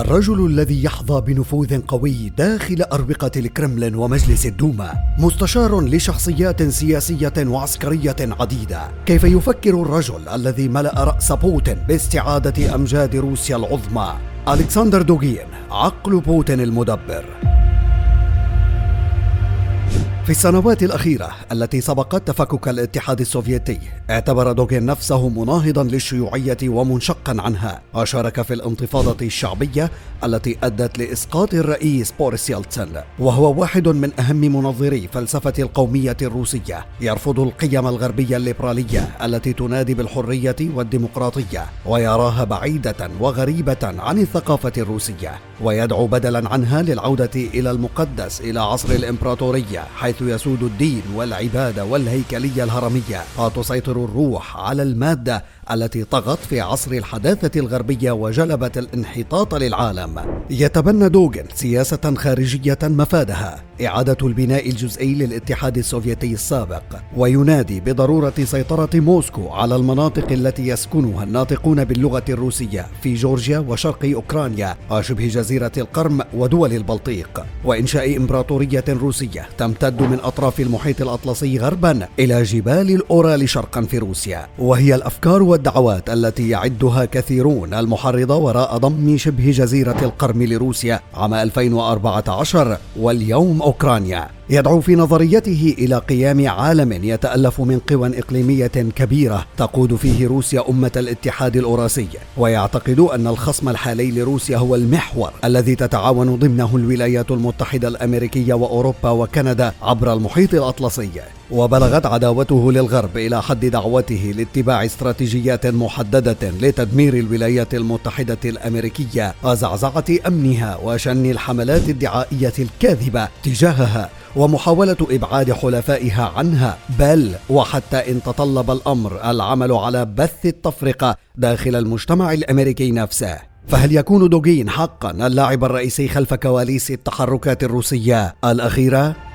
الرجل الذي يحظى بنفوذ قوي داخل أربقة الكرملين ومجلس الدوما، مستشار لشخصيات سياسية وعسكرية عديدة. كيف يفكر الرجل الذي ملأ رأس بوتين باستعادة أمجاد روسيا العظمى؟ الكسندر دوغين، عقل بوتين المدبر. في السنوات الأخيرة التي سبقت تفكك الاتحاد السوفيتي، اعتبر دوغين نفسه مناهضاً للشيوعية ومنشقاً عنها، وشارك في الانتفاضة الشعبية التي أدت لإسقاط الرئيس بوريس يلتسن، وهو واحد من أهم منظري فلسفة القومية الروسية، يرفض القيم الغربية الليبرالية التي تنادي بالحرية والديمقراطية، ويراها بعيدة وغريبة عن الثقافة الروسية، ويدعو بدلاً عنها للعودة إلى المقدس، إلى عصر الإمبراطورية، حيث يسود الدين والعبادة والهيكلية الهرمية، وتسيطر الروح على المادة التي طغت في عصر الحداثة الغربية وجلبت الانحطاط للعالم. يتبنى دوغين سياسة خارجية مفادها إعادة البناء الجزئي للاتحاد السوفيتي السابق، وينادي بضرورة سيطرة موسكو على المناطق التي يسكنها الناطقون باللغة الروسية في جورجيا وشرق أوكرانيا وشبه جزيرة القرم ودول البلطيق، وإنشاء إمبراطورية روسية تمتد من أطراف المحيط الأطلسي غربا إلى جبال الأورال شرقا في روسيا. وهي الأفكار والدعوات التي يعدها كثيرون المحرضة وراء ضم شبه جزيرة القرم لروسيا عام 2014 واليوم أوكرانيا. يدعو في نظريته إلى قيام عالم يتألف من قوى إقليمية كبيرة تقود فيه روسيا أمة الاتحاد الأوراسي، ويعتقد أن الخصم الحالي لروسيا هو المحور الذي تتعاون ضمنه الولايات المتحدة الأمريكية وأوروبا وكندا عبر المحيط الأطلسي. وبلغت عداوته للغرب إلى حد دعوته لاتباع استراتيجيات محددة لتدمير الولايات المتحدة الأمريكية وزعزعة أمنها وشن الحملات الدعائية الكاذبة تجاهها ومحاولة إبعاد حلفائها عنها، بل وحتى إن تطلب الأمر العمل على بث التفرقة داخل المجتمع الأمريكي نفسه. فهل يكون دوغين حقا اللاعب الرئيسي خلف كواليس التحركات الروسية الأخيرة؟